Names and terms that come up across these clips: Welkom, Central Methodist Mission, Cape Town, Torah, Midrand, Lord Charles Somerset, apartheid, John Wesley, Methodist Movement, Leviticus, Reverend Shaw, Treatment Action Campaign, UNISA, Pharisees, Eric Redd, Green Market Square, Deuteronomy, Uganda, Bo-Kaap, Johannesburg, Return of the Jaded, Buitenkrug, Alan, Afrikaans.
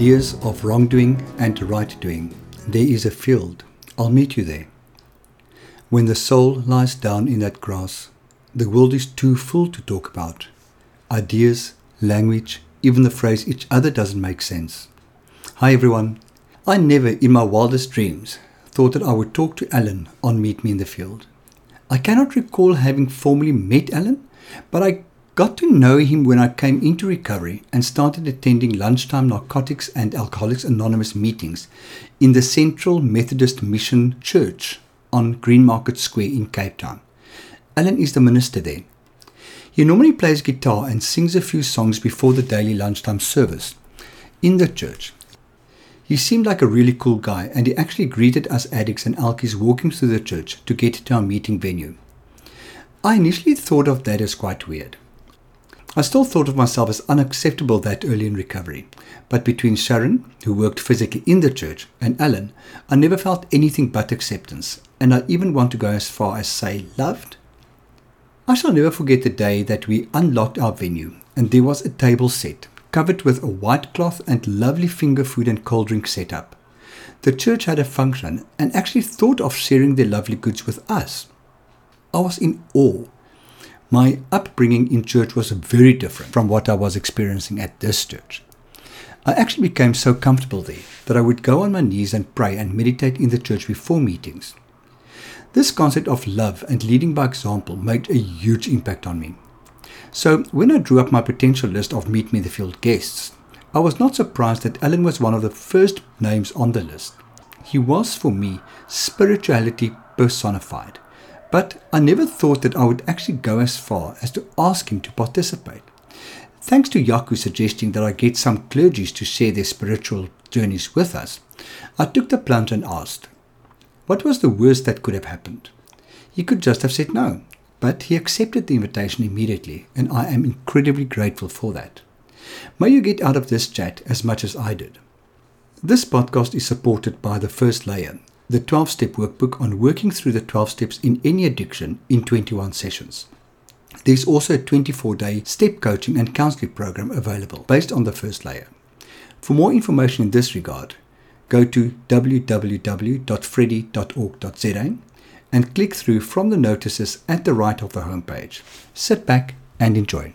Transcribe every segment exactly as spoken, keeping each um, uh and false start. ideas of wrongdoing and right-doing. There is a field. I'll meet you there. When the soul lies down in that grass, the world is too full to talk about. Ideas, language, even the phrase each other doesn't make sense. Hi everyone. I never in my wildest dreams thought that I would talk to Alan on Meet Me in the Field. I cannot recall having formally met Alan, but I got to know him when I came into recovery and started attending lunchtime Narcotics and Alcoholics Anonymous meetings in the Central Methodist Mission Church on Green Market Square in Cape Town. Alan is the minister there. He normally plays guitar and sings a few songs before the daily lunchtime service in the church. He seemed like a really cool guy, and he actually greeted us addicts and alkies walking through the church to get to our meeting venue. I initially thought of that as quite weird. I still thought of myself as unacceptable that early in recovery, but between Sharon, who worked physically in the church, and Alan, I never felt anything but acceptance, and I even want to go as far as say loved. I shall never forget the day that we unlocked our venue, and there was a table set, covered with a white cloth and lovely finger food and cold drink set up. The church had a function, and actually thought of sharing their lovely goods with us. I was in awe. My upbringing in church was very different from what I was experiencing at this church. I actually became so comfortable there that I would go on my knees and pray and meditate in the church before meetings. This concept of love and leading by example made a huge impact on me. So when I drew up my potential list of Meet Me in the Field guests, I was not surprised that Alan was one of the first names on the list. He was, for me, spirituality personified. But I never thought that I would actually go as far as to ask him to participate. Thanks to Yaku suggesting that I get some clergies to share their spiritual journeys with us, I took the plunge and asked, what was the worst that could have happened? He could just have said no, but he accepted the invitation immediately, and I am incredibly grateful for that. May you get out of this chat as much as I did. This podcast is supported by the first layer, the twelve-step workbook on working through the twelve steps in any addiction in twenty-one sessions. There's also a twenty-four day step coaching and counseling program available based on the first layer. For more information in this regard, go to w w w dot freddy dot org dot z a and click through from the notices at the right of the homepage. Sit back and enjoy.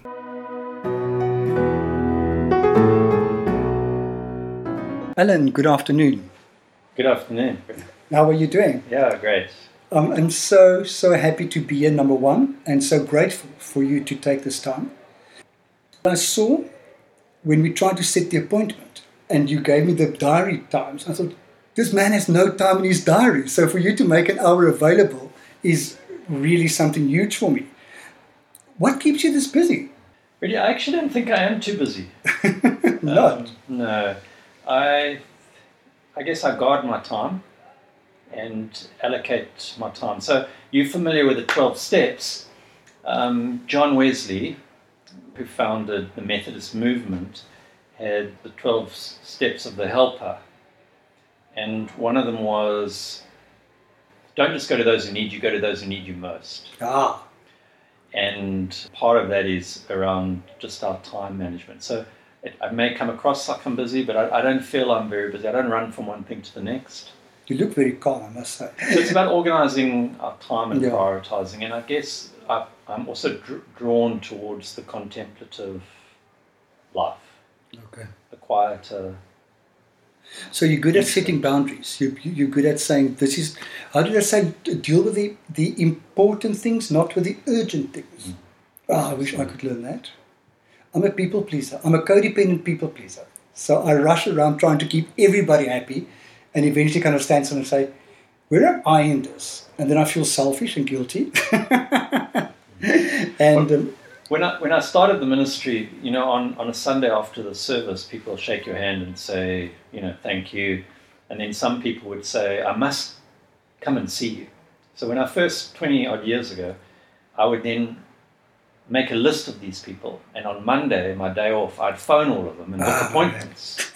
Alan, good afternoon. Good afternoon. How are you doing? Yeah, great. Um, I'm so, so happy to be here, number one, and so grateful for you to take this time. I saw when we tried to set the appointment, and you gave me the diary times. I thought, this man has no time in his diary, so for you to make an hour available is really something huge for me. What keeps you this busy? Really, I actually don't think I am too busy. Not? Um, no. I, I guess I guard my time and allocate my time. So you're familiar with the twelve steps. Um, John Wesley, who founded the Methodist Movement, had the twelve steps of the helper. And one of them was, don't just go to those who need you, go to those who need you most. Ah. And part of that is around just our time management. So it, I may come across like I'm busy, but I, I don't feel I'm very busy. I don't run from one thing to the next. You look very calm, I must say. So it's about organising our time and yeah. prioritising. And I guess I, I'm also dr- drawn towards the contemplative life. Okay. The quieter. So you're good at setting boundaries. You, you're good at saying this is, how did I say, deal with the, the important things, not with the urgent things. Mm. Oh, I wish I could learn that. I'm a people pleaser. I'm a codependent people pleaser. So I rush around trying to keep everybody happy, and eventually kind of stand and say, where am I in this? And then I feel selfish and guilty. and well, um, when I when I started the ministry, you know, on, on a Sunday after the service, people shake your hand and say, you know, thank you. And then some people would say, I must come and see you. So when I first, twenty odd years ago, I would then make a list of these people. And on Monday, my day off, I'd phone all of them and book oh, appointments.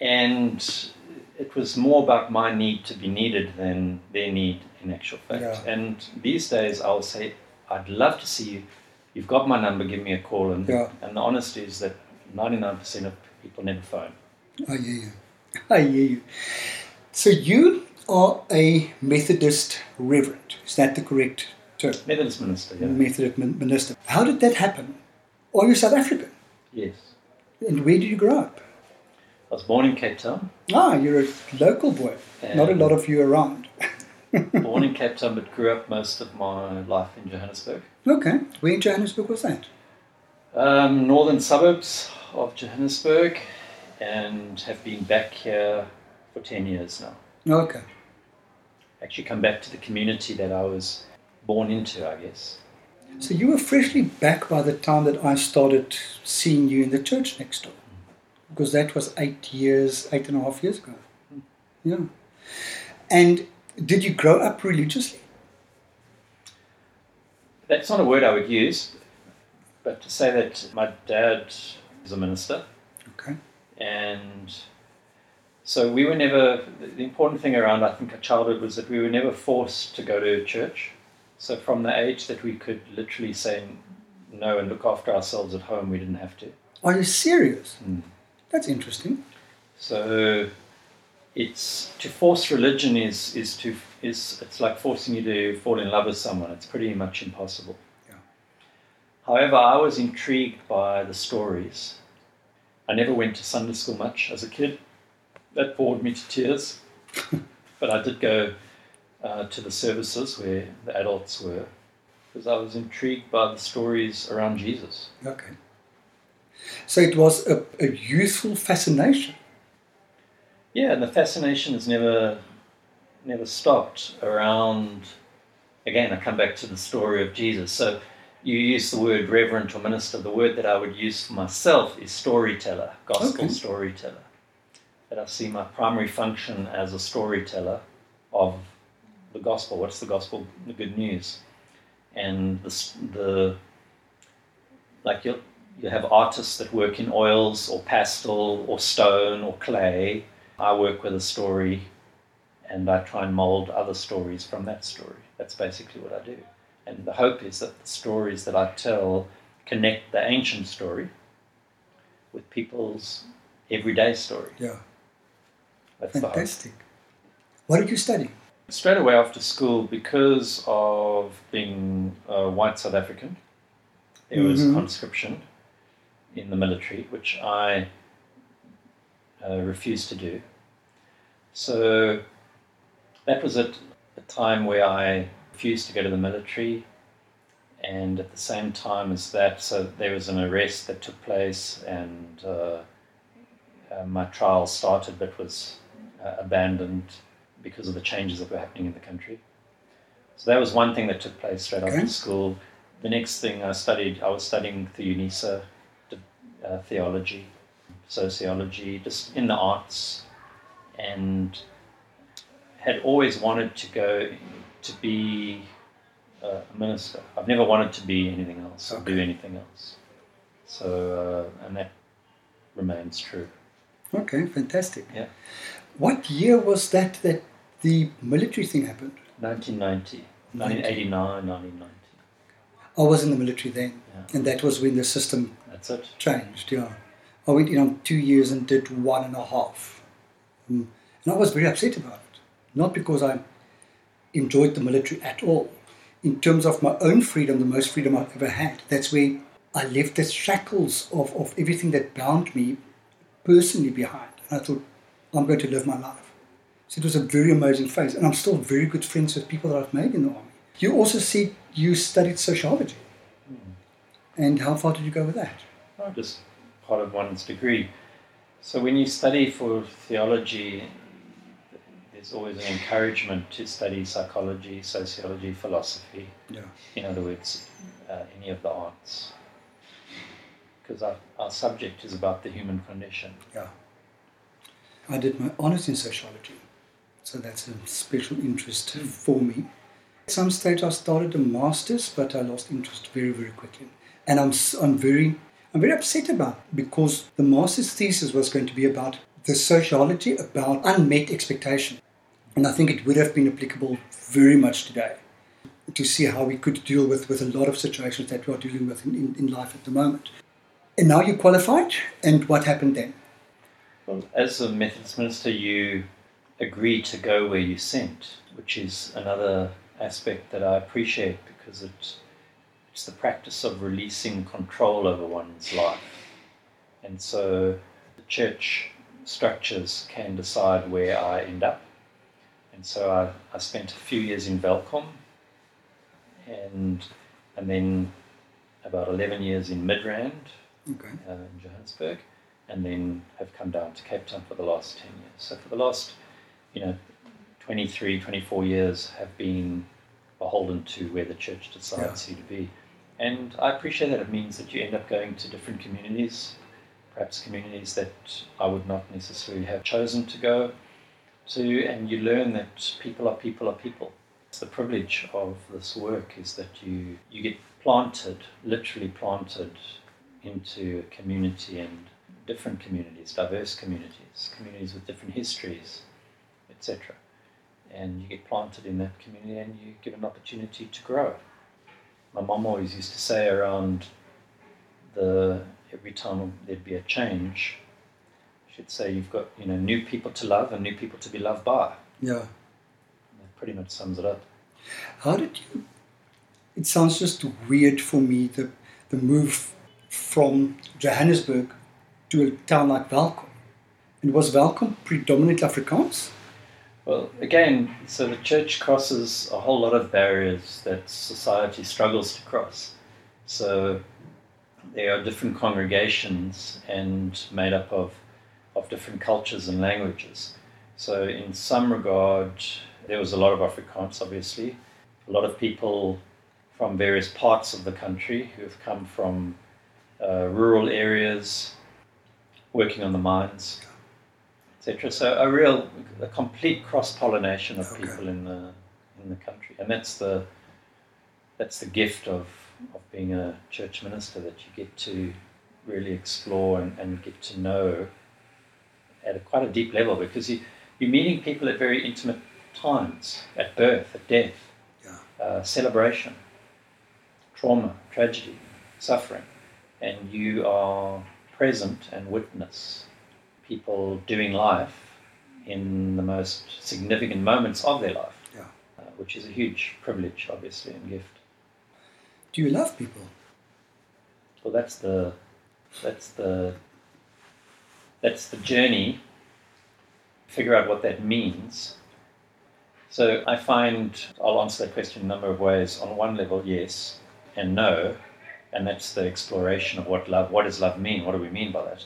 And it was more about my need to be needed than their need in actual fact. Yeah. And these days I'll say, I'd love to see you. You've got my number, give me a call. And, yeah. and the honesty is that ninety-nine percent of people never phone. I hear you. I hear you. So you are a Methodist reverend. Is that the correct term? Methodist minister, yeah. Methodist minister. How did that happen? Are you South African? Yes. And where did you grow up? I was born in Cape Town. Ah, you're a local boy. And not a lot of you around. Born in Cape Town, but grew up most of my life in Johannesburg. Okay. Where in Johannesburg was that? Um, northern suburbs of Johannesburg, and have been back here for ten years now. Okay. Actually come back to the community that I was born into, I guess. So you were freshly back by the time that I started seeing you in the church next door. Because that was eight years, eight and a half years ago. Yeah. And did you grow up religiously? That's not a word I would use, but to say that my dad is a minister. Okay. And so we were never, the important thing around, I think, our childhood was that we were never forced to go to church. So from the age that we could literally say no and look after ourselves at home, we didn't have to. Are you serious? Mm. That's interesting. So it's to force religion is is to is it's like forcing you to fall in love with someone. It's pretty much impossible. Yeah. However, I was intrigued by the stories. I never went to Sunday school much as a kid. That bored me to tears. But I did go uh, to the services where the adults were, because I was intrigued by the stories around Jesus. Okay. So it was a, a youthful fascination. Yeah, and the fascination has never, never stopped around. Again, I come back to the story of Jesus. So you use the word reverend or minister. The word that I would use for myself is storyteller, gospel okay. storyteller. That I see my primary function as a storyteller of the gospel. What's the gospel? The good news. And the, the like you'll, you have artists that work in oils or pastel or stone or clay. I work with a story and I try and mold other stories from that story. That's basically what I do. And the hope is that the stories that I tell connect the ancient story with people's everyday story. Yeah. That's fantastic. The hope. What did you study? Straight away after school, because of being a white South African, there was mm-hmm. conscription in the military, which I uh, refused to do. So that was at a time where I refused to go to the military, and at the same time as that, so there was an arrest that took place, and uh, uh, my trial started but was uh, abandoned because of the changes that were happening in the country. So that was one thing that took place straight okay. after school. The next thing I studied, I was studying the UNISA, uh, theology, sociology, just in the arts, and had always wanted to go to be a minister. I've never wanted to be anything else or okay. do anything else. So, uh, and that remains true. Okay, fantastic. Yeah. What year was that that the military thing happened? nineteen ninety nineteen eighty-nine, nineteen ninety I was in the military then, yeah. and that was when the system That's it. changed. Yeah, I went in on two years and did one and a half. And I was very upset about it. Not because I enjoyed the military at all. In terms of my own freedom, the most freedom I've ever had. That's where I left the shackles of, of everything that bound me personally behind. And I thought, I'm going to live my life. So it was a very amazing phase. And I'm still very good friends with people that I've made in the army. You also see you studied sociology. Mm. And how far did you go with that? Oh, just part of one's degree. So when you study for theology, there's always an encouragement to study psychology, sociology, philosophy. Yeah. In other words, uh, any of the arts. Because our, our subject is about the human condition. Yeah. I did my honours in sociology. So that's a special interest mm. for me. At some stage I started a master's, but I lost interest very, very quickly. And I'm I'm very I'm very upset about it, because the master's thesis was going to be about the sociology, about unmet expectation. And I think it would have been applicable very much today to see how we could deal with, with a lot of situations that we are dealing with in, in, in life at the moment. And now you qualified, and what happened then? Well, as a Methodist minister, you agree to go where you're sent, which is another aspect that I appreciate, because it, it's the practice of releasing control over one's life. And so the church structures can decide where I end up. And so I, I spent a few years in Welkom, and and then about eleven years in Midrand, okay. uh, in Johannesburg, and then have come down to Cape Town for the last ten years. So for the last, you know, twenty-three, twenty-four years have been beholden to where the church decides yeah. you to be. And I appreciate that it means that you end up going to different communities, perhaps communities that I would not necessarily have chosen to go to, and you learn that people are people are people. It's the privilege of this work is that you, you get planted, literally planted, into a community, and different communities, diverse communities, communities with different histories, et cetera. And you get planted in that community and you give an opportunity to grow. My mum always used to say around the every time there'd be a change, she'd say you've got, you know, new people to love and new people to be loved by. Yeah. And that pretty much sums it up. How did you... It sounds just weird for me, the, the move from Johannesburg to a town like Welkom. And was Welkom predominantly Afrikaans? Well, again, so the church crosses a whole lot of barriers that society struggles to cross. So there are different congregations and made up of, of different cultures and languages. So in some regard, there was a lot of Afrikaans, obviously. A lot of people from various parts of the country who have come from uh, rural areas, working on the mines, et cetera. So a real, a complete cross-pollination of okay. people in the in the country, and that's the that's the gift of of being a church minister, that you get to really explore and, and get to know at a, quite a deep level, because you you're meeting people at very intimate times, at birth, at death, yeah. uh, celebration, trauma, tragedy, suffering, and you are present and witness people doing life in the most significant moments of their life, yeah. uh, which is a huge privilege, obviously, and gift. Do you love people? Well, that's the that's the that's the journey. Figure out what that means. So I find I'll answer that question a number of ways. On one level, yes and no, and that's the exploration of what love. What does love mean? What do we mean by that?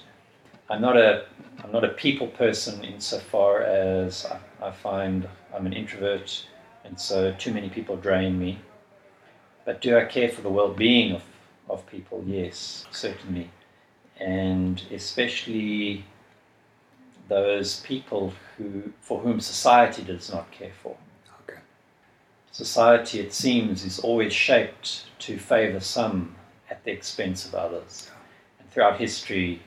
I'm not a I'm not a people person insofar as I, I find I'm an introvert, and so too many people drain me. But do I care for the well-being of, of people? Yes, certainly. And especially those people who for whom society does not care for. Okay. Society, it seems, is always shaped to favor some at the expense of others. And throughout history,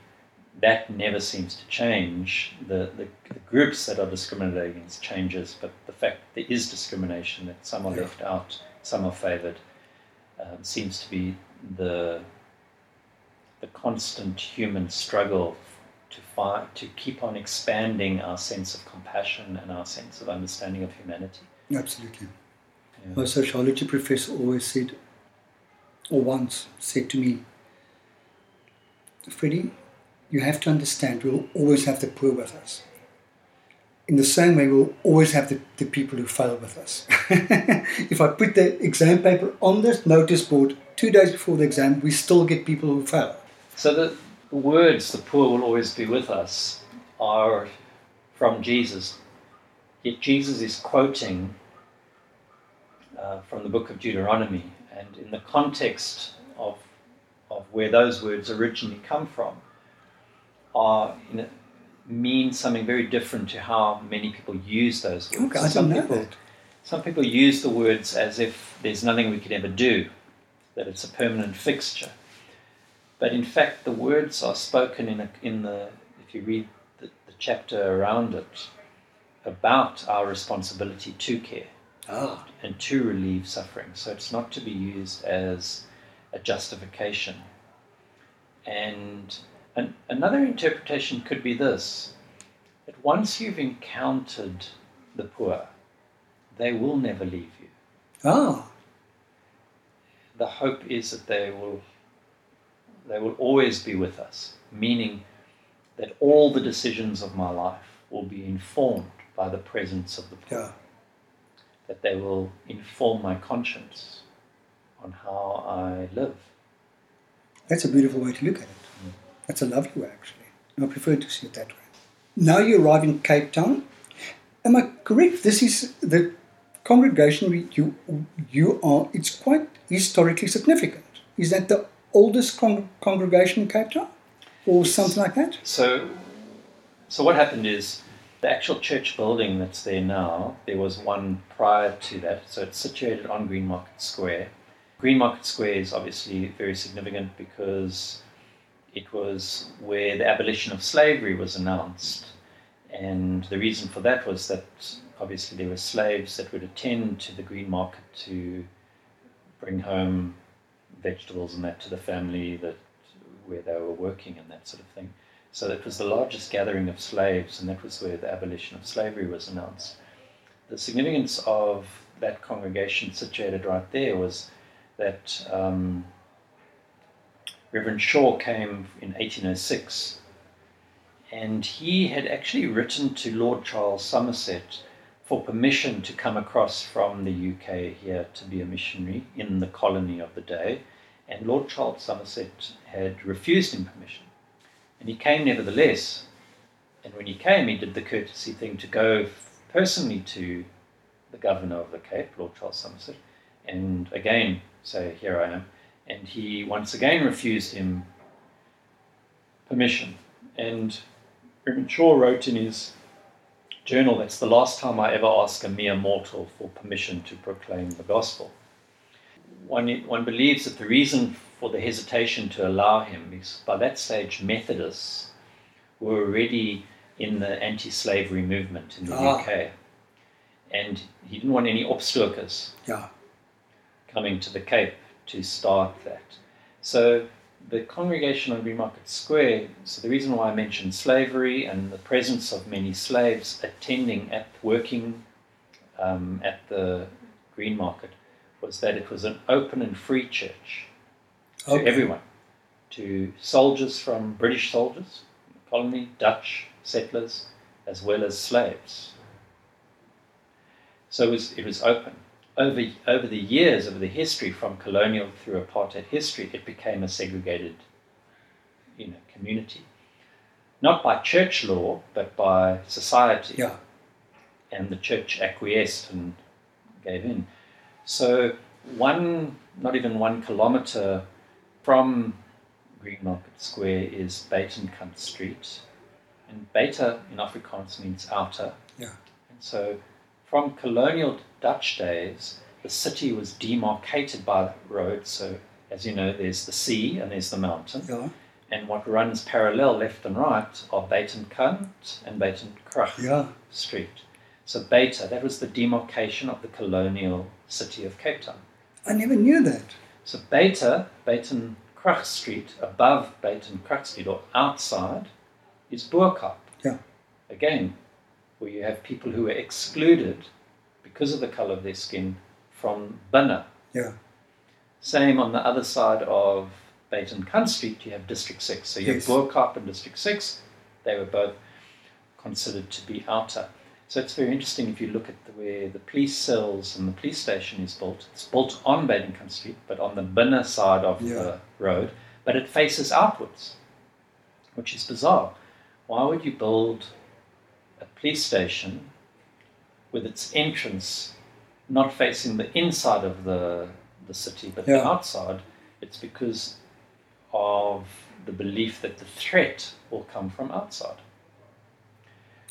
that never seems to change. The, the the groups that are discriminated against changes, but the fact that there is discrimination, that some are yeah. left out, some are favoured, um, seems to be the the constant human struggle to find, to keep on expanding our sense of compassion and our sense of understanding of humanity. Absolutely. Yeah. My sociology professor always said, or once said to me, Freddie, you have to understand we'll always have the poor with us. In the same way, we'll always have the, the people who fail with us. If I put the exam paper on this notice board two days before the exam, we still get people who fail. So the words, the poor will always be with us, are from Jesus. Yet Jesus is quoting uh, from the book of Deuteronomy, and in the context of, of where those words originally come from, are in a, mean something very different to how many people use those words. Okay, I some didn't people, know that. Some people use the words as if there's nothing we could ever do, that it's a permanent fixture. But in fact, the words are spoken in, a, in the, if you read the, the chapter around it, about our responsibility to care ah. and to relieve suffering. So it's not to be used as a justification. And And another interpretation could be this, that once you've encountered the poor, they will never leave you. Oh. The hope is that they will, they will always be with us, meaning that all the decisions of my life will be informed by the presence of the poor. Yeah. That they will inform my conscience on how I live. That's a beautiful way to look at it. Mm. That's a lovely way, actually. I prefer to see it that way. Now you arrive in Cape Town. Am I correct? This is the congregation you you are. It's quite historically significant. Is that the oldest con- congregation in Cape Town, or something like that? So, so what happened is the actual church building that's there now. There was one prior to that. So it's situated on Green Market Square. Green Market Square is obviously very significant because it was where the abolition of slavery was announced. And the reason for that was that obviously there were slaves that would attend to the green market to bring home vegetables and that to the family that where they were working and that sort of thing. So it was the largest gathering of slaves, and that was where the abolition of slavery was announced. The significance of that congregation situated right there was that um, Reverend Shaw came in eighteen oh six, and he had actually written to Lord Charles Somerset for permission to come across from the U K here to be a missionary in the colony of the day. And Lord Charles Somerset had refused him permission. And he came nevertheless. And when he came, he did the courtesy thing to go personally to the governor of the Cape, Lord Charles Somerset, and again say, "Here I am." And he once again refused him permission. And Reverend Shaw wrote in his journal, "That's the last time I ever ask a mere mortal for permission to proclaim the gospel." One, one believes that the reason for the hesitation to allow him is by that stage Methodists were already in the anti-slavery movement in the ah. U K. And he didn't want any obsturkers yeah. coming to the Cape to start that. So the congregation on Green Market Square, so the reason why I mentioned slavery and the presence of many slaves attending at working um, at the Green Market was that it was an open and free church to okay. everyone, to soldiers from British soldiers, colony, Dutch settlers, as well as slaves. So it was, it was open. Over over the years, over the history, from colonial through apartheid history, it became a segregated, you know, community, not by church law but by society. Yeah. And the church acquiesced and gave in. So one, not even one kilometre from Green Market Square is Buitenkant Street, and Beta in Afrikaans means outer. Yeah. And so from colonial Dutch days, the city was demarcated by roads. So, as you know, there's the sea and there's the mountain. Yeah. And what runs parallel left and right are Buitenkant and Buitenkrug yeah. Street. So Beta, that was the demarcation of the colonial city of Cape Town. I never knew that. So Beta, Buitenkrug Street, above Buitenkrug Street or outside, is Bo-Kaap. Yeah. Again, where you have people who were excluded because of the colour of their skin from Binner. Yeah. Same on the other side of Buitenkant Street, you have District six. So you yes. have Bo-Kaap and District six. They were both considered to be outer. So it's very interesting if you look at the, where the police cells and the police station is built. It's built on Buitenkant Street, but on the Binner side of yeah. the road. But it faces outwards, which is bizarre. Why would you build a police station with its entrance not facing the inside of the the city but yeah. the outside? It's because of the belief that the threat will come from outside.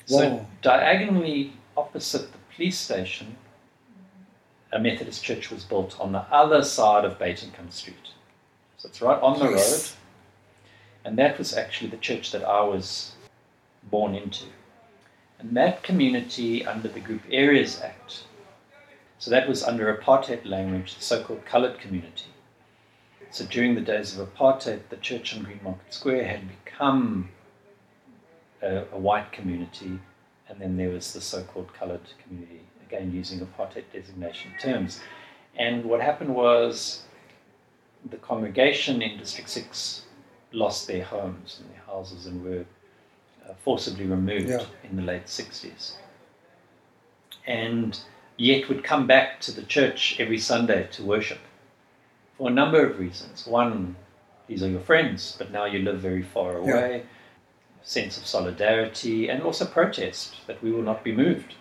Wow. So diagonally opposite the police station, a Methodist church was built on the other side of Buitenkant Street. So it's right on the yes. road. And that was actually the church that I was born into. And that community under the Group Areas Act, so that was under apartheid language, the so-called coloured community. So during the days of apartheid, the church on Green Market Square had become a, a white community, and then there was the so-called coloured community, again using apartheid designation terms. And what happened was the congregation in District six lost their homes and their houses and were uh, forcibly removed yeah. in the late sixties. And yet would come back to the church every Sunday to worship for a number of reasons. One, these are your friends, but now you live very far away. Yeah. Sense of solidarity, and also protest that we will not be moved.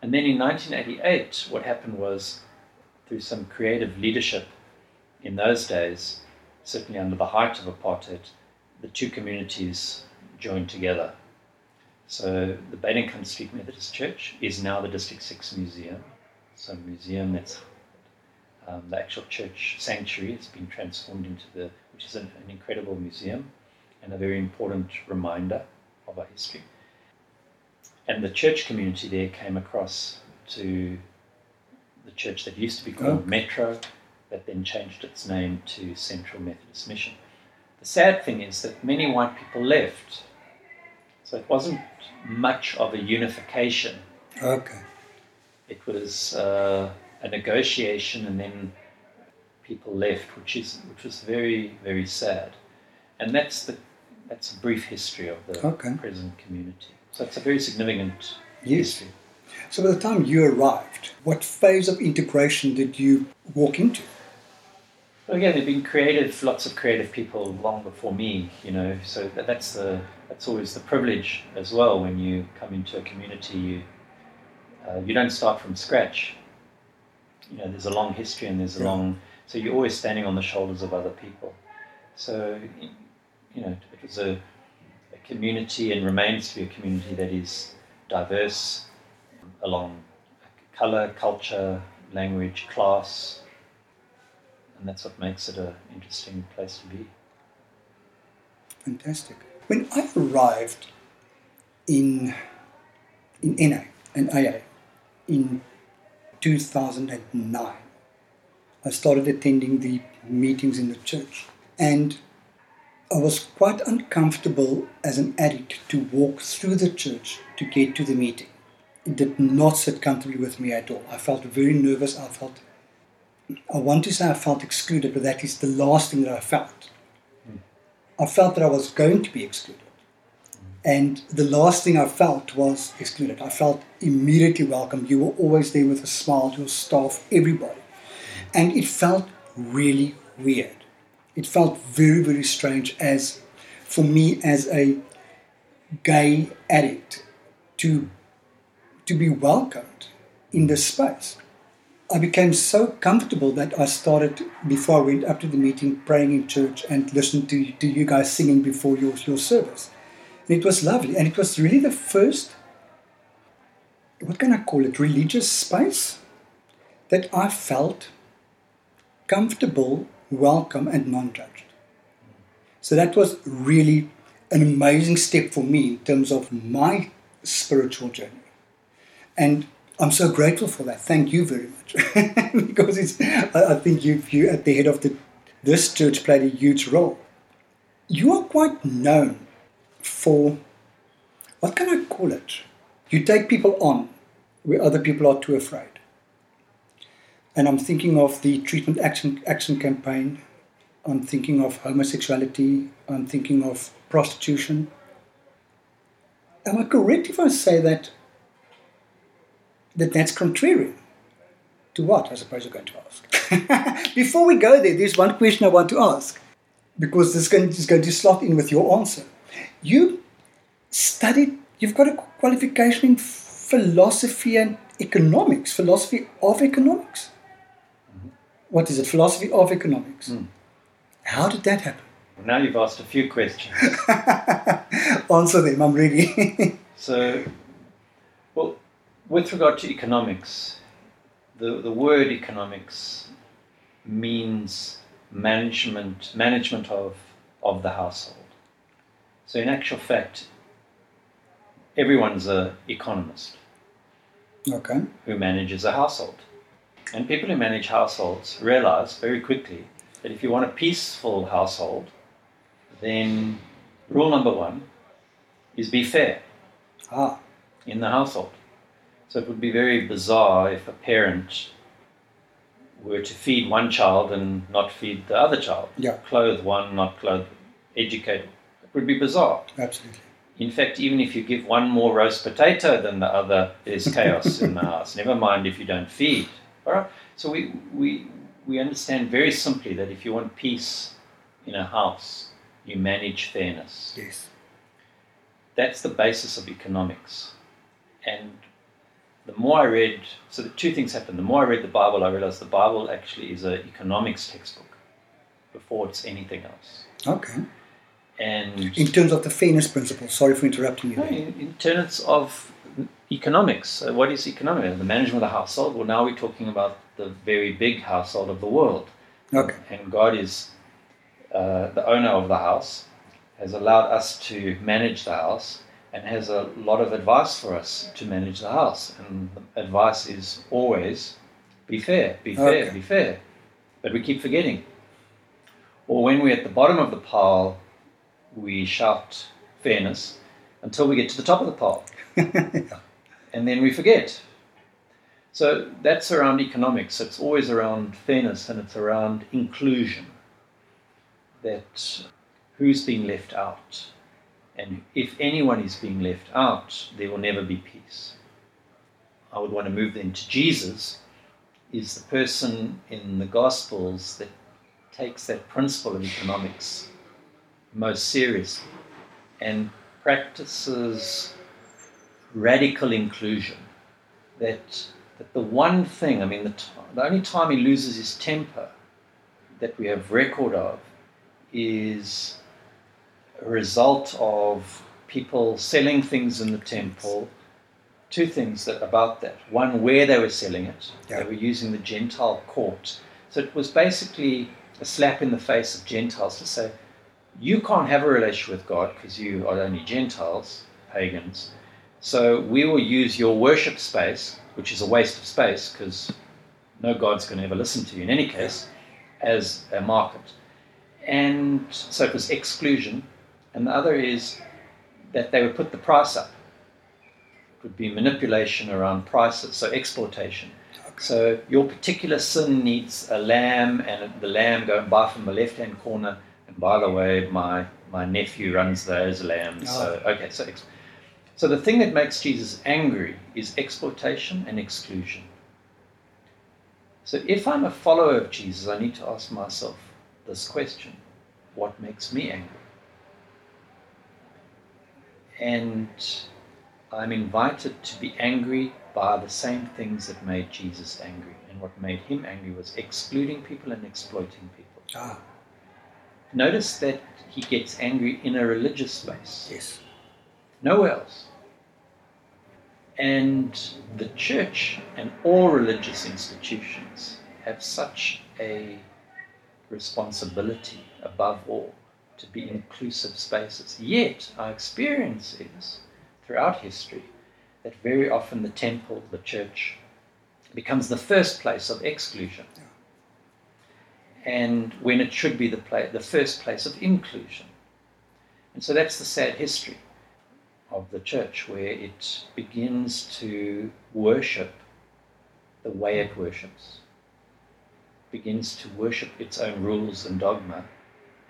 And then in nineteen eighty-eight, what happened was, through some creative leadership in those days, certainly under the height of apartheid, the two communities joined together. So the Buitenkant Street Methodist Church is now the District six Museum. So a museum that's um, the actual church sanctuary has been transformed into the, which is an, an incredible museum and a very important reminder of our history. And the church community there came across to the church that used to be called okay. Metro, that then changed its name to Central Methodist Mission. The sad thing is that many white people left, so it wasn't much of a unification. Okay. It was uh, a negotiation, and then people left, which is which was very, very sad. And that's the that's a brief history of the okay. present community. So it's a very significant yes. history. So by the time you arrived, what phase of integration did you walk into? Well, again, there have been creative, lots of creative people long before me, you know, so that, that's the that's always the privilege as well. When you come into a community, you, uh, you don't start from scratch. You know, there's a long history and there's a yeah. long... So you're always standing on the shoulders of other people. So, you know, it was a, a community and remains to be a community that is diverse along colour, culture, language, class, and that's what makes it an interesting place to be. Fantastic. When I arrived in in N A and A A in two thousand nine, I started attending the meetings in the church. And I was quite uncomfortable as an addict to walk through the church to get to the meeting. It did not sit comfortably with me at all. I felt very nervous. I felt, I want to say I felt excluded, but that is the last thing that I felt. Mm. I felt that I was going to be excluded. Mm. And the last thing I felt was excluded. I felt immediately welcome. You were always there with a smile, your staff, everybody. And it felt really weird. It felt very, very strange as, for me, as a gay addict to, to be welcomed in this space. I became so comfortable that I started, before I went up to the meeting, praying in church and listened to, to you guys singing before your, your service. And it was lovely. And it was really the first, what can I call it, religious space that I felt comfortable, welcome and non-judged. So that was really an amazing step for me in terms of my spiritual journey. And I'm so grateful for that. Thank you very much. Because it's, I think you, you at the head of the, this church played a huge role. You are quite known for, what can I call it? You take people on where other people are too afraid. And I'm thinking of the Treatment Action Action Campaign. I'm thinking of homosexuality. I'm thinking of prostitution. Am I correct if I say that, that that's contrary to what I suppose you're going to ask? Before we go there, there's one question I want to ask, because this is going to slot in with your answer. You studied, you've got a qualification in philosophy and economics, philosophy of economics. What is it? Philosophy of economics. Mm. How did that happen? Well, now you've asked a few questions. Answer them, I'm ready. So, well, with regard to economics, the, the word economics means management, management of, of the household. So in actual fact, everyone's an economist okay. who manages a household. And people who manage households realize very quickly that if you want a peaceful household, then rule number one is be fair ah. in the household. So it would be very bizarre if a parent were to feed one child and not feed the other child. Yeah. Clothe one, not clothe, educate. It would be bizarre. Absolutely. In fact, even if you give one more roast potato than the other, there's chaos in the house. Never mind if you don't feed. All right. So we we we understand very simply that if you want peace in a house, you manage fairness. Yes. That's the basis of economics. And the more I read, so the two things happened. The more I read the Bible, I realized the Bible actually is an economics textbook before it's anything else. Okay. And in terms of the fairness principle, sorry for interrupting you. No, in, in terms of economics, uh, what is economics? The management of the household. Well, now we're talking about the very big household of the world. Okay. And God is uh, the owner of the house, has allowed us to manage the house, and has a lot of advice for us to manage the house. And the advice is always be fair, be fair, okay. be fair. But we keep forgetting. Or when we're at the bottom of the pile, we shout fairness until we get to the top of the pile. yeah. And then we forget. So that's around economics. It's always around fairness, and it's around inclusion. That who's being left out? And if anyone is being left out, there will never be peace. I would want to move then to Jesus, is the person in the Gospels that takes that principle of economics most seriously and practices radical inclusion. That, that the one thing, I mean, the, t- the only time he loses his temper that we have record of is a result of people selling things in the temple. Two things that about that. One, where they were selling it. Yeah. They were using the Gentile court. So it was basically a slap in the face of Gentiles to say, you can't have a relation with God because you are only Gentiles, pagans. So we will use your worship space, which is a waste of space because no God's going to ever listen to you in any case, as a market. And so it was exclusion. And the other is that they would put the price up. It would be manipulation around prices, so exploitation. Okay. So your particular sin needs a lamb, and the lamb go and buy from the left-hand corner. And by the way, my, my nephew runs those lambs. Oh. So okay, so ex- so the thing that makes Jesus angry is exploitation and exclusion. So if I'm a follower of Jesus, I need to ask myself this question: what makes me angry? And I'm invited to be angry by the same things that made Jesus angry. And what made him angry was excluding people and exploiting people. Ah. Notice that he gets angry in a religious space. Yes. Nowhere else. And the church and all religious institutions have such a responsibility above all to be inclusive spaces. Yet our experience is, throughout history, that very often the temple, the church, becomes the first place of exclusion. Yeah. And when it should be the, pla- the first place of inclusion. And so that's the sad history of the church, where it begins to worship the way it worships, begins to worship its own rules and dogma,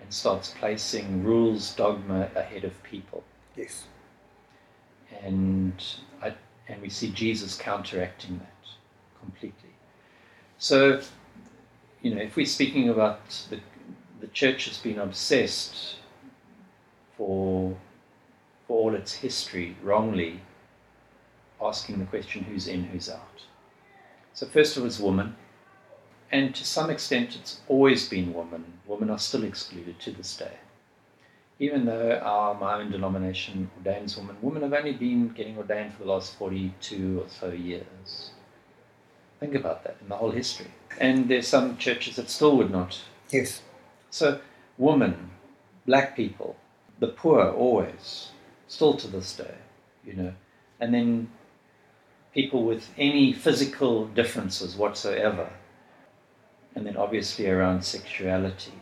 and starts placing rules, dogma ahead of people. Yes. And I, and we see Jesus counteracting that completely. So, you know, if we're speaking about the the church has been obsessed for for all its history, wrongly, asking the question, who's in, who's out? So first of all, it's women. And to some extent, it's always been women. Women are still excluded to this day. Even though our, my own denomination ordains women, women have only been getting ordained for the last forty-two or so years. Think about that, in the whole history. And there's some churches that still would not. Yes. So women, black people, the poor always, still to this day, you know. And then people with any physical differences whatsoever. And then obviously around sexuality.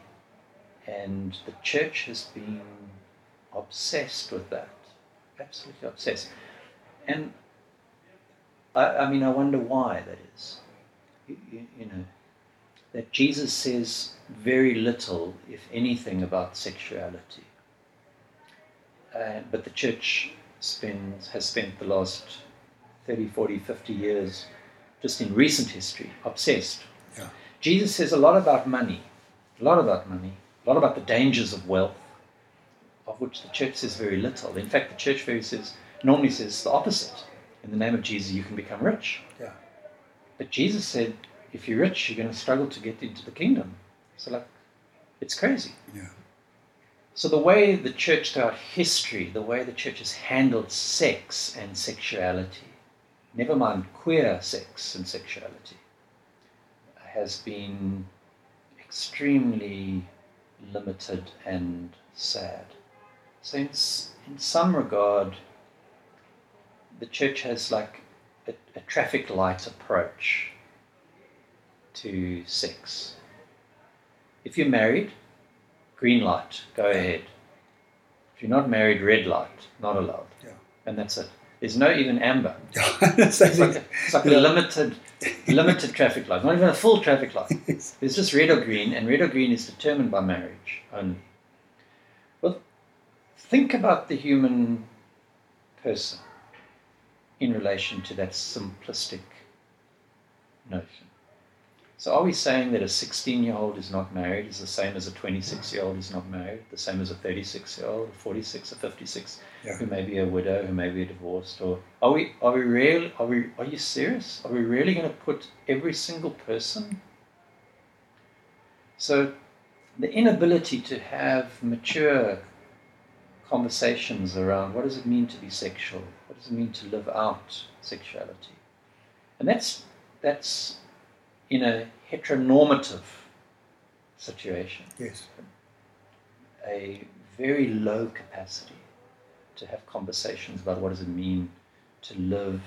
And the church has been obsessed with that absolutely obsessed. And I, I mean, I wonder why that is. You, you, you know, that Jesus says very little, if anything, about sexuality. Uh, but the church spends, has spent the last thirty, forty, fifty years, just in recent history, obsessed. Yeah. Jesus says a lot about money, a lot about money, a lot about the dangers of wealth, of which the church says very little. In fact, the church very says normally says the opposite. In the name of Jesus, you can become rich. Yeah. But Jesus said, if you're rich, you're going to struggle to get into the kingdom. So, like, it's crazy. Yeah. So the way the church throughout history, the way the church has handled sex and sexuality, never mind queer sex and sexuality, has been extremely limited and sad. So in, in some regard, the church has like a, a traffic light approach to sex. If you're married, green light, go ahead. If you're not married, red light, not allowed. Yeah. And that's it. There's no even amber. It's like a, it's like yeah. a limited limited traffic light, not even a full traffic light. There's just red or green, and red or green is determined by marriage only. Well, think about the human person in relation to that simplistic notion. So are we saying that a sixteen-year-old is not married is the same as a twenty-six-year-old is not married, the same as a thirty-six-year-old, a forty-six, a fifty-six, yeah. who may be a widow, who may be divorced? Or are we are we real? Are we are you serious? Are we really going to put every single person? So the inability to have mature conversations around what does it mean to be sexual? What does it mean to live out sexuality? And that's that's. in a heteronormative situation. Yes. A very low capacity to have conversations about what does it mean to live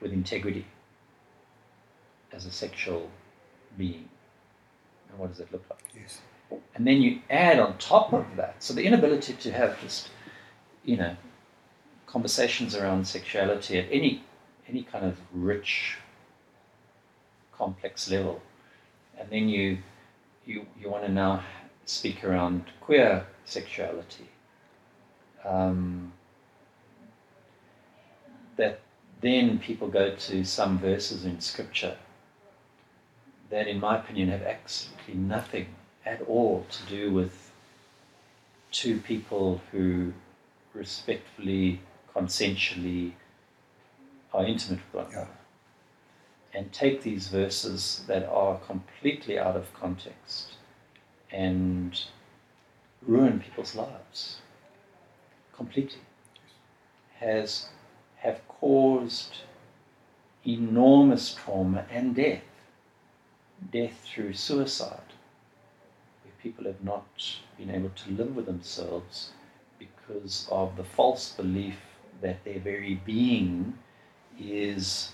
with integrity as a sexual being, and what does it look like? Yes. And then you add on top of that, so the inability to have just, you know, conversations around sexuality at any any kind of rich, complex level, and then you you you want to now speak around queer sexuality. Um, that then people go to some verses in scripture that, in my opinion, have absolutely nothing at all to do with two people who respectfully, consensually are intimate with one another. Yeah. And take these verses that are completely out of context and ruin people's lives completely, has have caused enormous trauma and death, death through suicide, where people have not been able to live with themselves because of the false belief that their very being is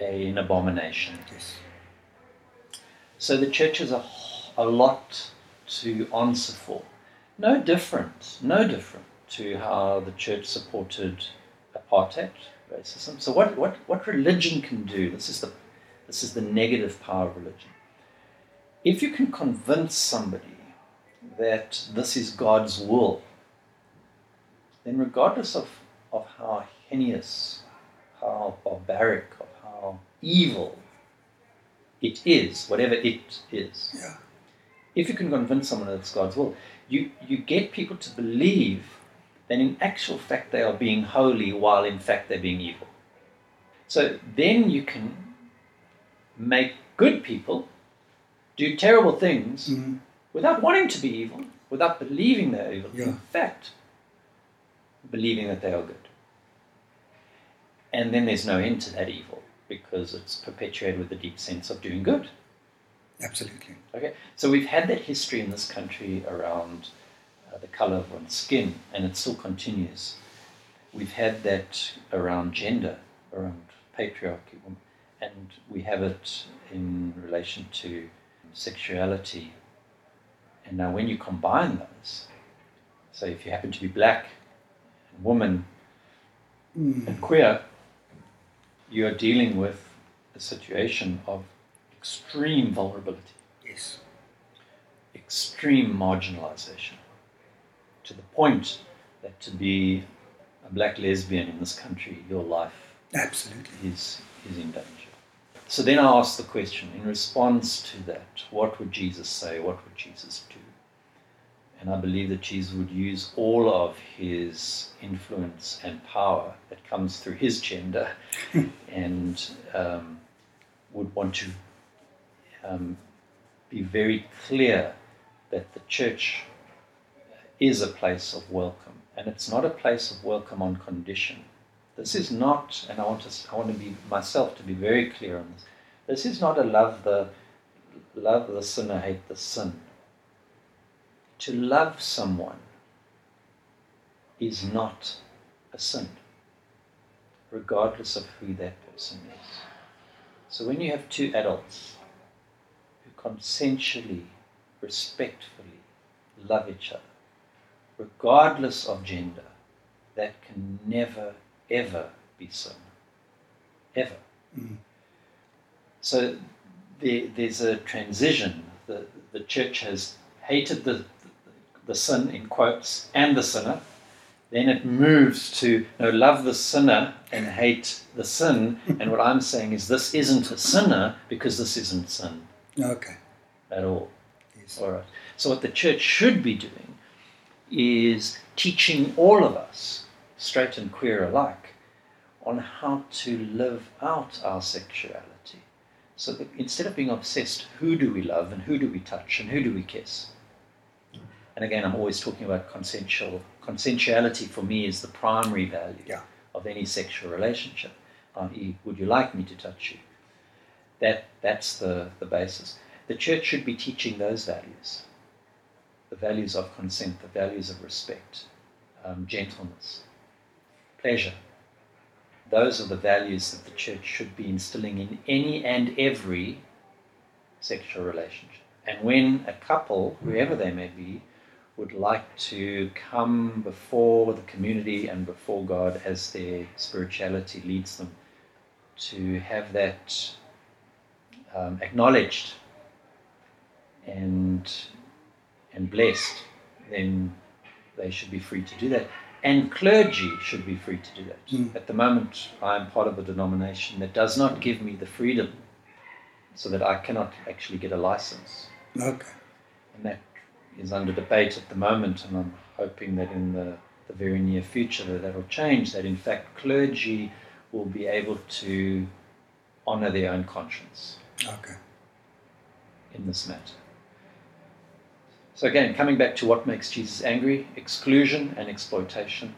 A, an abomination. Yes. So the church has a, a lot to answer for. No different, no different to how the church supported apartheid, racism. So what, what, what religion can do, this is the this is the negative power of religion. If you can convince somebody that this is God's will, then regardless of, of how heinous, how barbaric, evil it is, whatever it is. Yeah. If you can convince someone that it's God's will, you, you get people to believe that in actual fact they are being holy while in fact they're being evil. So then you can make good people do terrible things mm-hmm. without wanting to be evil, without believing they're evil. Yeah. In fact, believing that they are good. And then there's no end to that evil, because it's perpetuated with a deep sense of doing good. Absolutely. Okay, so we've had that history in this country around uh, the color of one's skin, and it still continues. We've had that around gender, around patriarchy, and we have it in relation to sexuality. And now when you combine those, so if you happen to be black, a woman, Mm. Queer, you are dealing with a situation of extreme vulnerability. Yes. Extreme marginalization. To the point that to be a black lesbian in this country, your life absolutely is, is in danger. So then I asked the question, in response to that, what would Jesus say? What would Jesus do? And I believe that Jesus would use all of his influence and power that comes through his gender and um, would want to um, be very clear that the church is a place of welcome. And it's not a place of welcome on condition. This is not, and I want to, I want to be myself to be very clear on this. This is not a love the, love the sinner, hate the sin. To love someone is not a sin, regardless of who that person is. So when you have two adults who consensually, respectfully love each other, regardless of gender, that can never ever be sin, ever. Mm. So there, there's a transition. The, the church has hated the, the, the sin, in quotes, and the sinner. Then it moves to, no, love the sinner and hate the sin. And what I'm saying is this isn't a sinner because this isn't sin. Okay. At all. Yes. All right. So what the church should be doing is teaching all of us, straight and queer alike, on how to live out our sexuality. So that instead of being obsessed, who do we love and who do we touch and who do we kiss? And again, I'm always talking about consensual. Consensuality for me is the primary value yeah. of any sexual relationship, that is, would you like me to touch you? That, that's the, the basis. The church should be teaching those values, the values of consent, the values of respect, um, gentleness, pleasure. Those are the values that the church should be instilling in any and every sexual relationship. And when a couple, whoever they may be, would like to come before the community and before God as their spirituality leads them, to have that um, acknowledged and and blessed, then they should be free to do that. And clergy should be free to do that. Mm. At the moment, I am part of a denomination that does not give me the freedom so that I cannot actually get a license. Okay. And that is under debate at the moment, and I'm hoping that in the, the very near future that that will change, that in fact clergy will be able to honour their own conscience okay. in this matter. So again, coming back to what makes Jesus angry, exclusion and exploitation.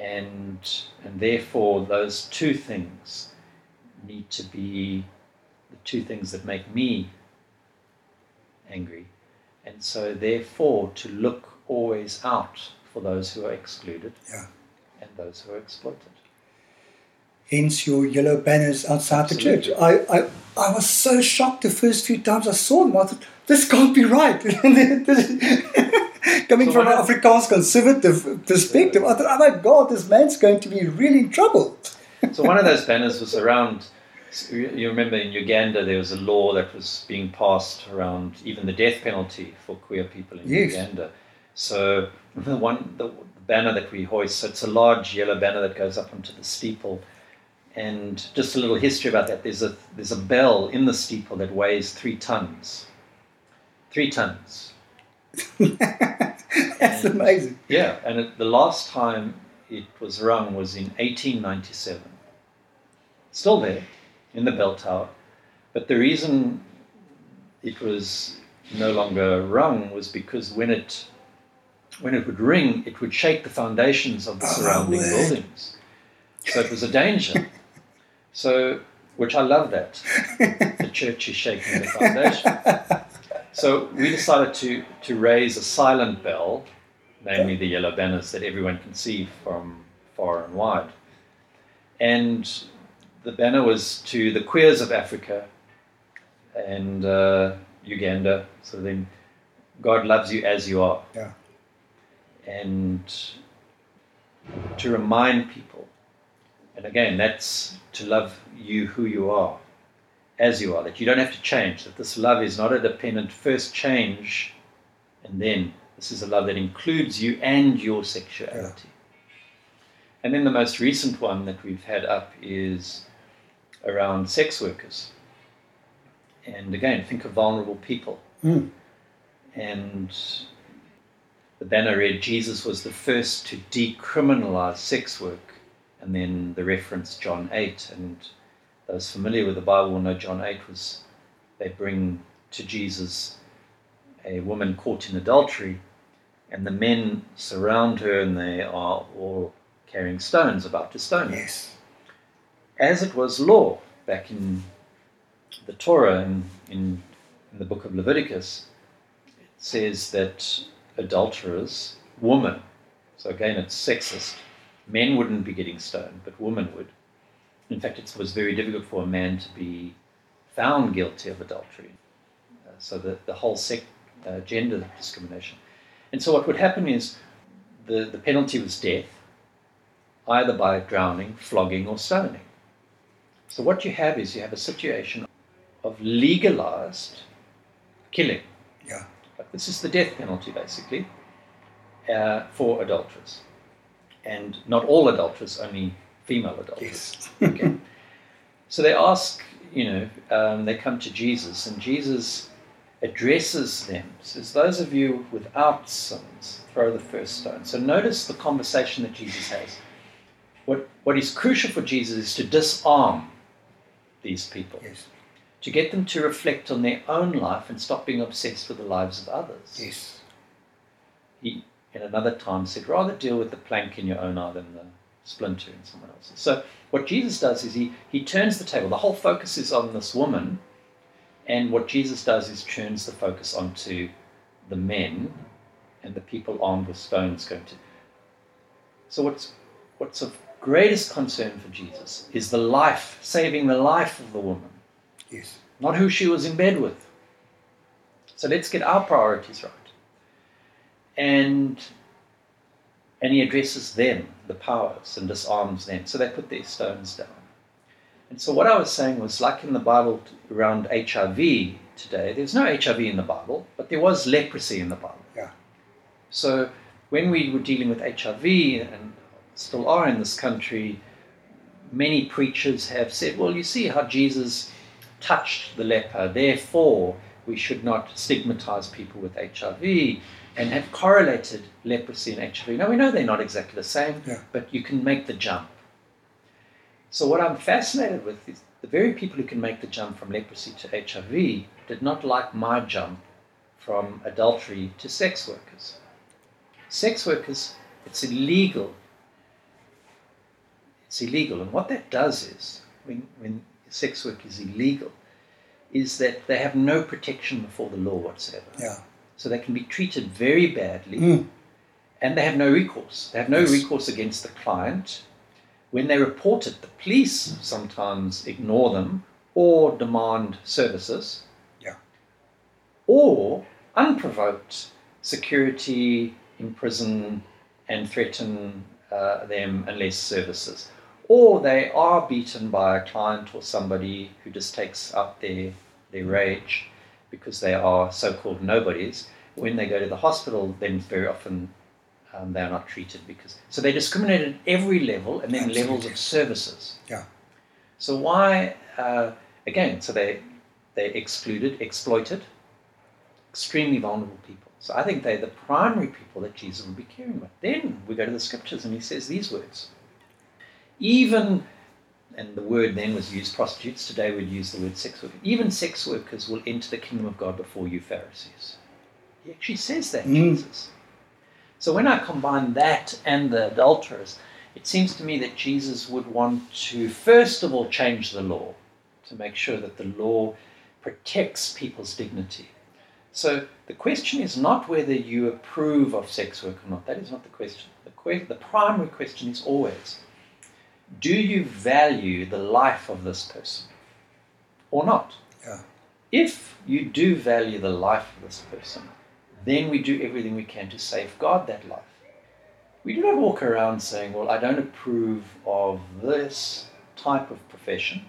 And, and therefore, those two things need to be the two things that make me angry. And so therefore, to look always out for those who are excluded yeah. and those who are exploited. Hence your yellow banners outside Absolutely. The church. I, I I was so shocked the first few times I saw them. I thought, this can't be right. Coming so from an Afrikaans conservative perspective, I thought, oh my God, this man's going to be really in trouble. So one of those banners was around, you remember in Uganda there was a law that was being passed around even the death penalty for queer people in yes. Uganda. So the one the banner that we hoist, so it's a large yellow banner that goes up onto the steeple. And just a little history about that. There's a there's a bell in the steeple that weighs three tons. Three tons. That's and, amazing. Yeah, and it, the last time it was rung was in eighteen ninety-seven. Still there, in the bell tower. But the reason it was no longer rung was because when it when it would ring, it would shake the foundations of the oh, surrounding buildings. So it was a danger. So, which I love that. The church is shaking the foundation. So we decided to, to raise a silent bell, namely the yellow banners that everyone can see from far and wide. And the banner was to the queers of Africa and uh, Uganda. So then, God loves you as you are. Yeah. And to remind people And again, that's to love you who you are, as you are, that you don't have to change, that this love is not a dependent first change, and then this is a love that includes you and your sexuality. Yeah. And then the most recent one that we've had up is around sex workers. And again, think of vulnerable people. Mm. And the banner read, Jesus was the first to decriminalize sex work. And then the reference, John eight. And those familiar with the Bible will know John eight was, they bring to Jesus a woman caught in adultery, and the men surround her and they are all carrying stones, about to stone her. Yes. As it was law back in the Torah, in, in, in the book of Leviticus, it says that adulterers, women, so again it's sexist, men wouldn't be getting stoned, but women would. In fact, it was very difficult for a man to be found guilty of adultery. Uh, so the, the whole sec, uh, gender discrimination. And so what would happen is the, the penalty was death, either by drowning, flogging, or stoning. So what you have is you have a situation of legalized killing. Yeah. Like this is the death penalty, basically, uh, for adulterers. And not all adulterers, only female adulterers. Yes. Okay. So they ask, you know, um, they come to Jesus, and Jesus addresses them. Says, those of you without sins, throw the first stone. So notice the conversation that Jesus has. What what is crucial for Jesus is to disarm these people, yes, to get them to reflect on their own life and stop being obsessed with the lives of others. Yes. He, at another time, said, rather deal with the plank in your own eye than the splinter in someone else's. So what Jesus does is he he turns the table. The whole focus is on this woman, and what Jesus does is turns the focus onto the men and the people armed with stones going to. So what's what's of greatest concern for Jesus is the life, saving the life of the woman. Yes. Not who she was in bed with. So let's get our priorities right. And and he addresses them, the powers, and disarms them. So they put their stones down. And so what I was saying was, like in the Bible around H I V today, there's no H I V in the Bible, but there was leprosy in the Bible. Yeah. So when we were dealing with H I V, and still are in this country, many preachers have said, well, you see how Jesus touched the leper, therefore we should not stigmatize people with H I V, and have correlated leprosy and H I V. Now, we know they're not exactly the same, yeah, but you can make the jump. So what I'm fascinated with is the very people who can make the jump from leprosy to H I V did not like my jump from adultery to sex workers. Sex workers, it's illegal. It's illegal. And what that does is, when, when sex work is illegal, is that they have no protection before the law whatsoever. Yeah. So they can be treated very badly, mm, and they have no recourse. They have no yes. recourse against the client. When they report it, the police sometimes ignore them or demand services. Yeah. Or unprovoked, security, imprison, and threaten uh, them unless services. Or they are beaten by a client or somebody who just takes out their, their rage, because they are so-called nobodies. When they go to the hospital, then very often um, they are not treated. because So they discriminate at every level, and then Absolutely. levels of services. Yeah. So why, uh, again, so they they excluded, exploited, extremely vulnerable people. So I think they're the primary people that Jesus would be caring about. Then we go to the scriptures, and he says these words. Even... and the word then was used, prostitutes, today we'd use the word sex worker. Even sex workers will enter the kingdom of God before you Pharisees. He actually says that, mm. Jesus. So when I combine that and the adulterers, it seems to me that Jesus would want to, first of all, change the law to make sure that the law protects people's dignity. So the question is not whether you approve of sex work or not. That is not the question. The, que- the primary question is always, do you value the life of this person or not? Yeah. If you do value the life of this person, then we do everything we can to safeguard that life. we do not walk around saying, well, I don't approve of this type of profession.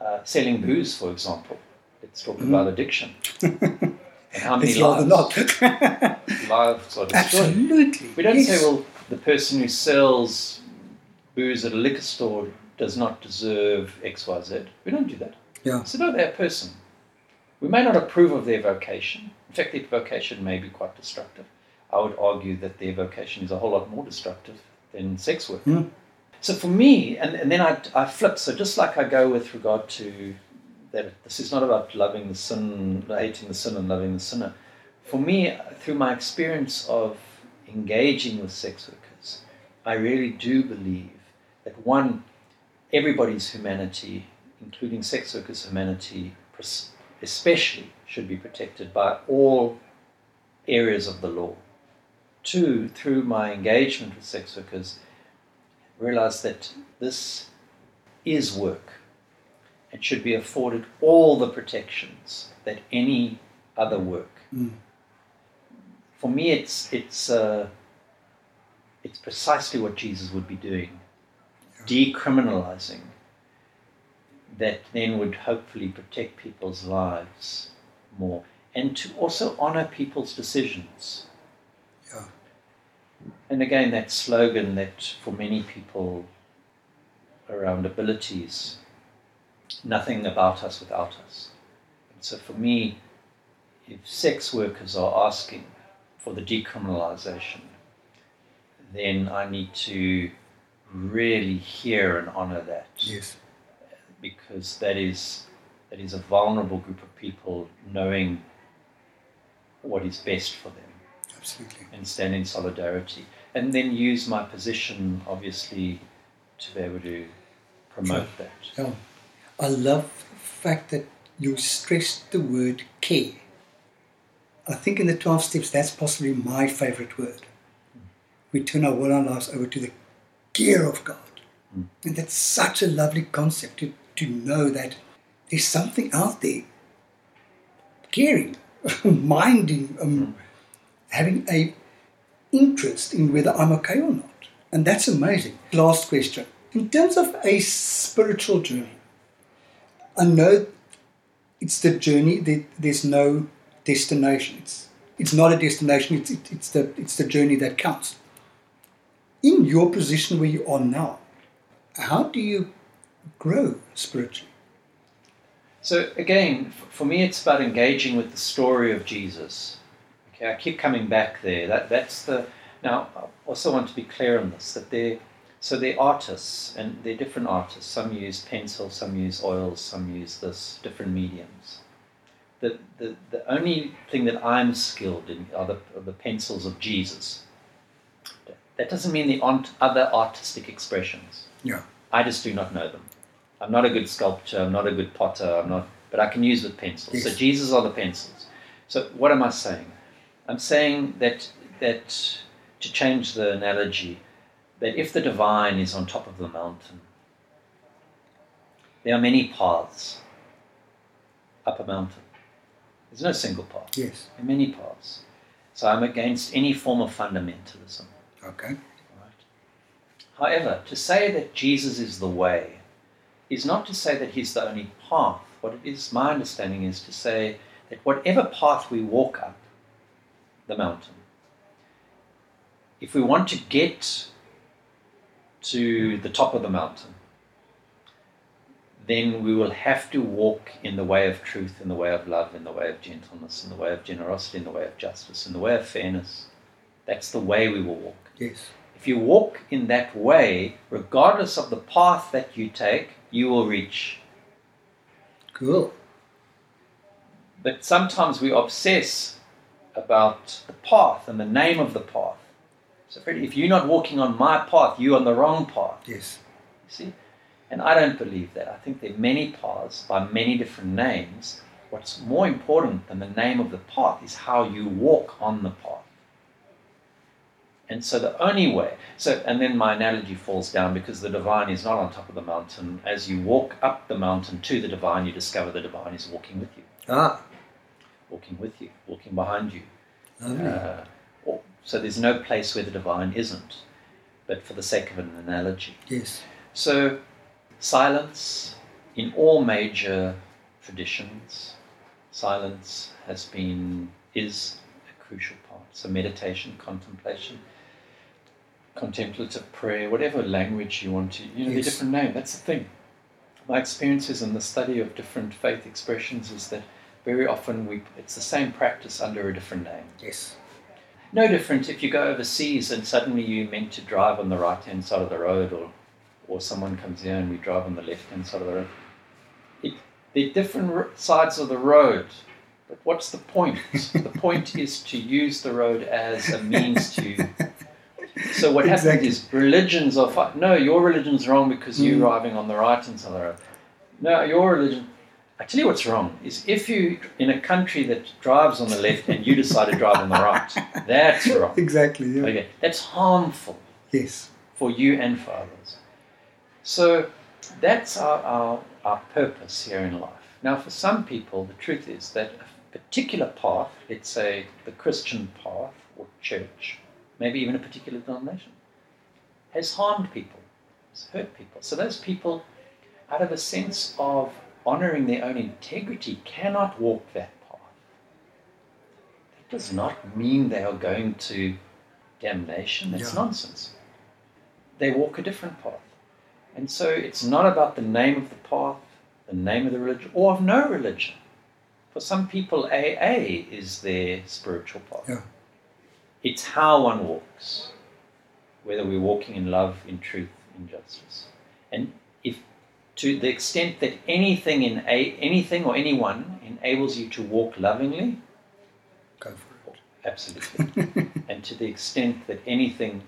Uh, selling booze, for example. Let's talk mm. about addiction. And how many lives? Not. Lives are destroyed. Absolutely. We don't yes. say, well, the person who sells booze at a liquor store does not deserve X, Y, Z. We don't do that. Yeah. It's about that person. We may not approve of their vocation. In fact, their vocation may be quite destructive. I would argue that their vocation is a whole lot more destructive than sex work. Mm. So for me, and, and then I, I flip. So just like I go with regard to that, this is not about loving the sin, hating the sin and loving the sinner. For me, through my experience of engaging with sex workers, I really do believe that, one, everybody's humanity, including sex workers' humanity, especially should be protected by all areas of the law. Two, through my engagement with sex workers, realize that this is work and should be afforded all the protections that any other work. Mm. For me, it's it's uh, it's precisely what Jesus would be doing, decriminalizing, that then would hopefully protect people's lives more, and to also honor people's decisions. Yeah. And again, that slogan that for many people around abilities, nothing about us without us. And so for me, if sex workers are asking for the decriminalization, then I need to really hear and honor that. Yes. Because that is that is a vulnerable group of people knowing what is best for them. Absolutely. And stand in solidarity. And then use my position, obviously, to be able to promote yeah. that. Yeah. I love the fact that you stressed the word care. I think in the twelve steps, that's possibly my favorite word. Mm. We turn our whole lives over to the care of God. Mm. And that's such a lovely concept to, to know that there's something out there caring, minding, um, mm. having a interest in whether I'm okay or not. And that's amazing. Last question. In terms of a spiritual journey, I know it's the journey that there's no destination. It's, it's not a destination. It's, it, it's, the, it's the journey that counts. In your position where you are now, how do you grow spiritually? So again, for me, it's about engaging with the story of Jesus. Okay, I keep coming back there. That that's the. Now, I also want to be clear on this, that they're, so they're artists, and they're different artists. Some use pencil, some use oils, some use this, different mediums. The the, the only thing that I'm skilled in are the, are the pencils of Jesus. That doesn't mean the aren't other artistic expressions. Yeah. I just do not know them. I'm not a good sculptor, I'm not a good potter, I'm not, but I can use with pencils. Yes. So Jesus are the pencils. So what am I saying? I'm saying that that to change the analogy, that if the divine is on top of the mountain, there are many paths up a mountain. There's no single path. Yes. There are many paths. So I'm against any form of fundamentalism. Okay. However, to say that Jesus is the way is not to say that he's the only path. What it is, my understanding is to say that whatever path we walk up the mountain, if we want to get to the top of the mountain, then we will have to walk in the way of truth, in the way of love, in the way of gentleness, in the way of generosity, in the way of justice, in the way of fairness. That's the way we will walk. Yes. If you walk in that way, regardless of the path that you take, you will reach. Cool. But sometimes we obsess about the path and the name of the path. So, Freddie, if you're not walking on my path, you're on the wrong path. Yes. You see? And I don't believe that. I think there are many paths by many different names. What's more important than the name of the path is how you walk on the path. And so the only way, so and then my analogy falls down because the divine is not on top of the mountain. As you walk up the mountain to the divine, you discover the divine is walking with you. Ah. Walking with you, walking behind you. Lovely. Uh, or So there's no place where the divine isn't, but for the sake of an analogy. Yes. So silence, in all major traditions, silence has been, is a crucial part. So meditation, contemplation, contemplative prayer, whatever language you want to, you know, yes. the different name, that's the thing. My experiences in the study of different faith expressions is that very often we it's the same practice under a different name. Yes. No different if you go overseas and suddenly you're meant to drive on the right-hand side of the road, or or someone comes here and we drive on the left-hand side of the road. It, they're different sides of the road, but what's the point? The point is to use the road as a means to... So what exactly. happens is religions are... Fi- no, your religion's wrong because mm. you're driving on the right-hand side of the road. No, your religion... I tell you what's wrong is if you in a country that drives on the left and you decide to drive on the right, that's wrong. Exactly. Yeah. Okay, that's harmful. Yes. For you and for others. So that's our, our our purpose here in life. Now, for some people, the truth is that a particular path, let's say the Christian path or church, maybe even a particular denomination, has harmed people, has hurt people. So those people, out of a sense of honouring their own integrity, cannot walk that path. That does not mean they are going to damnation. That's yeah. nonsense. They walk a different path. And so it's not about the name of the path, the name of the religion, or of no religion. For some people, A A is their spiritual path. Yeah. It's how one walks, whether we're walking in love, in truth, in justice. And if to the extent that anything in a, anything or anyone enables you to walk lovingly, go for it. Absolutely. And to the extent that anything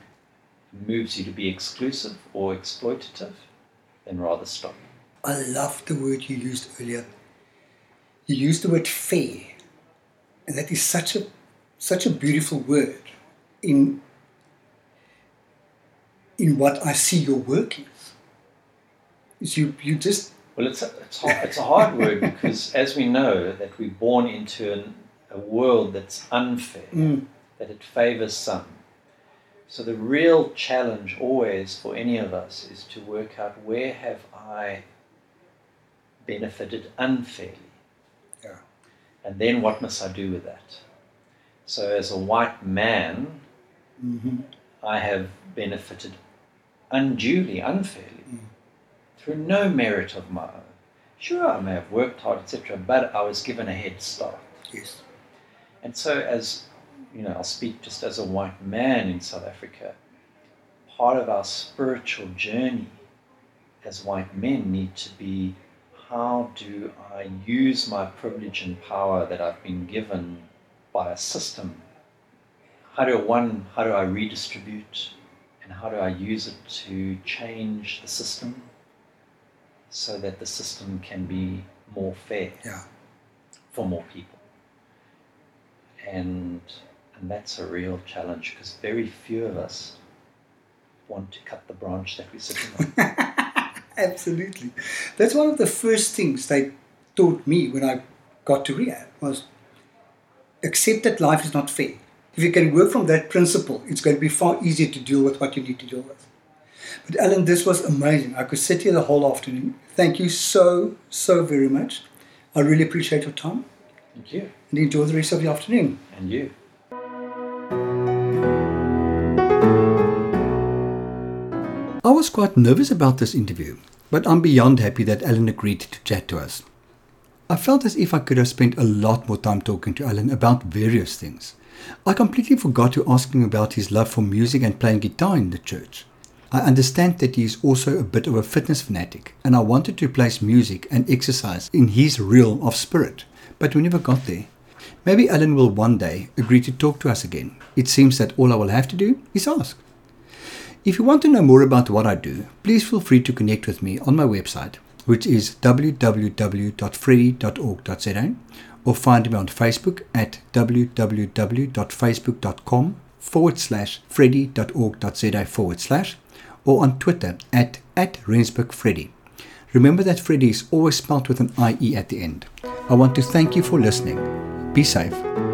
moves you to be exclusive or exploitative, then rather stop. I love the word you used earlier. You used the word fair, and that is such a such a beautiful word in in what I see your work is. Is you you just well, it's a, it's hard, it's a hard word because as we know that we're born into an, a world that's unfair, mm. that it favours some. So the real challenge always for any of us is to work out where have I benefited unfairly, yeah. and then what must I do with that? So as a white man, mm-hmm. I have benefited unduly, unfairly, mm. through no merit of my own. Sure, I may have worked hard, et cetera, but I was given a head start. Yes, and so as you know, I'll speak just as a white man in South Africa. Part of our spiritual journey as white men need to be, how do I use my privilege and power that I've been given by a system? How do one, how do I redistribute, and how do I use it to change the system so that the system can be more fair yeah. for more people? And And that's a real challenge because very few of us want to cut the branch that we're sitting on. Absolutely. That's one of the first things they taught me when I got to rehab was accept that life is not fair. If you can work from that principle, it's going to be far easier to deal with what you need to deal with. But Alan, this was amazing. I could sit here the whole afternoon. Thank you so, so very much. I really appreciate your time. Thank you. And enjoy the rest of the afternoon. And you. I was quite nervous about this interview, but I'm beyond happy that Alan agreed to chat to us. I felt as if I could have spent a lot more time talking to Alan about various things. I completely forgot to ask him about his love for music and playing guitar in the church. I understand that he is also a bit of a fitness fanatic, and I wanted to place music and exercise in his realm of spirit, but we never got there. Maybe Alan will one day agree to talk to us again. It seems that all I will have to do is ask. If you want to know more about what I do, please feel free to connect with me on my website, which is w w w dot freddy dot org dot z a, or find me on Facebook at w w w dot facebook dot com forward slash freddy.org.za forward slash, or on Twitter at, at RensburgFreddy. Remember that Freddy is always spelled with an I E at the end. I want to thank you for listening. Be safe.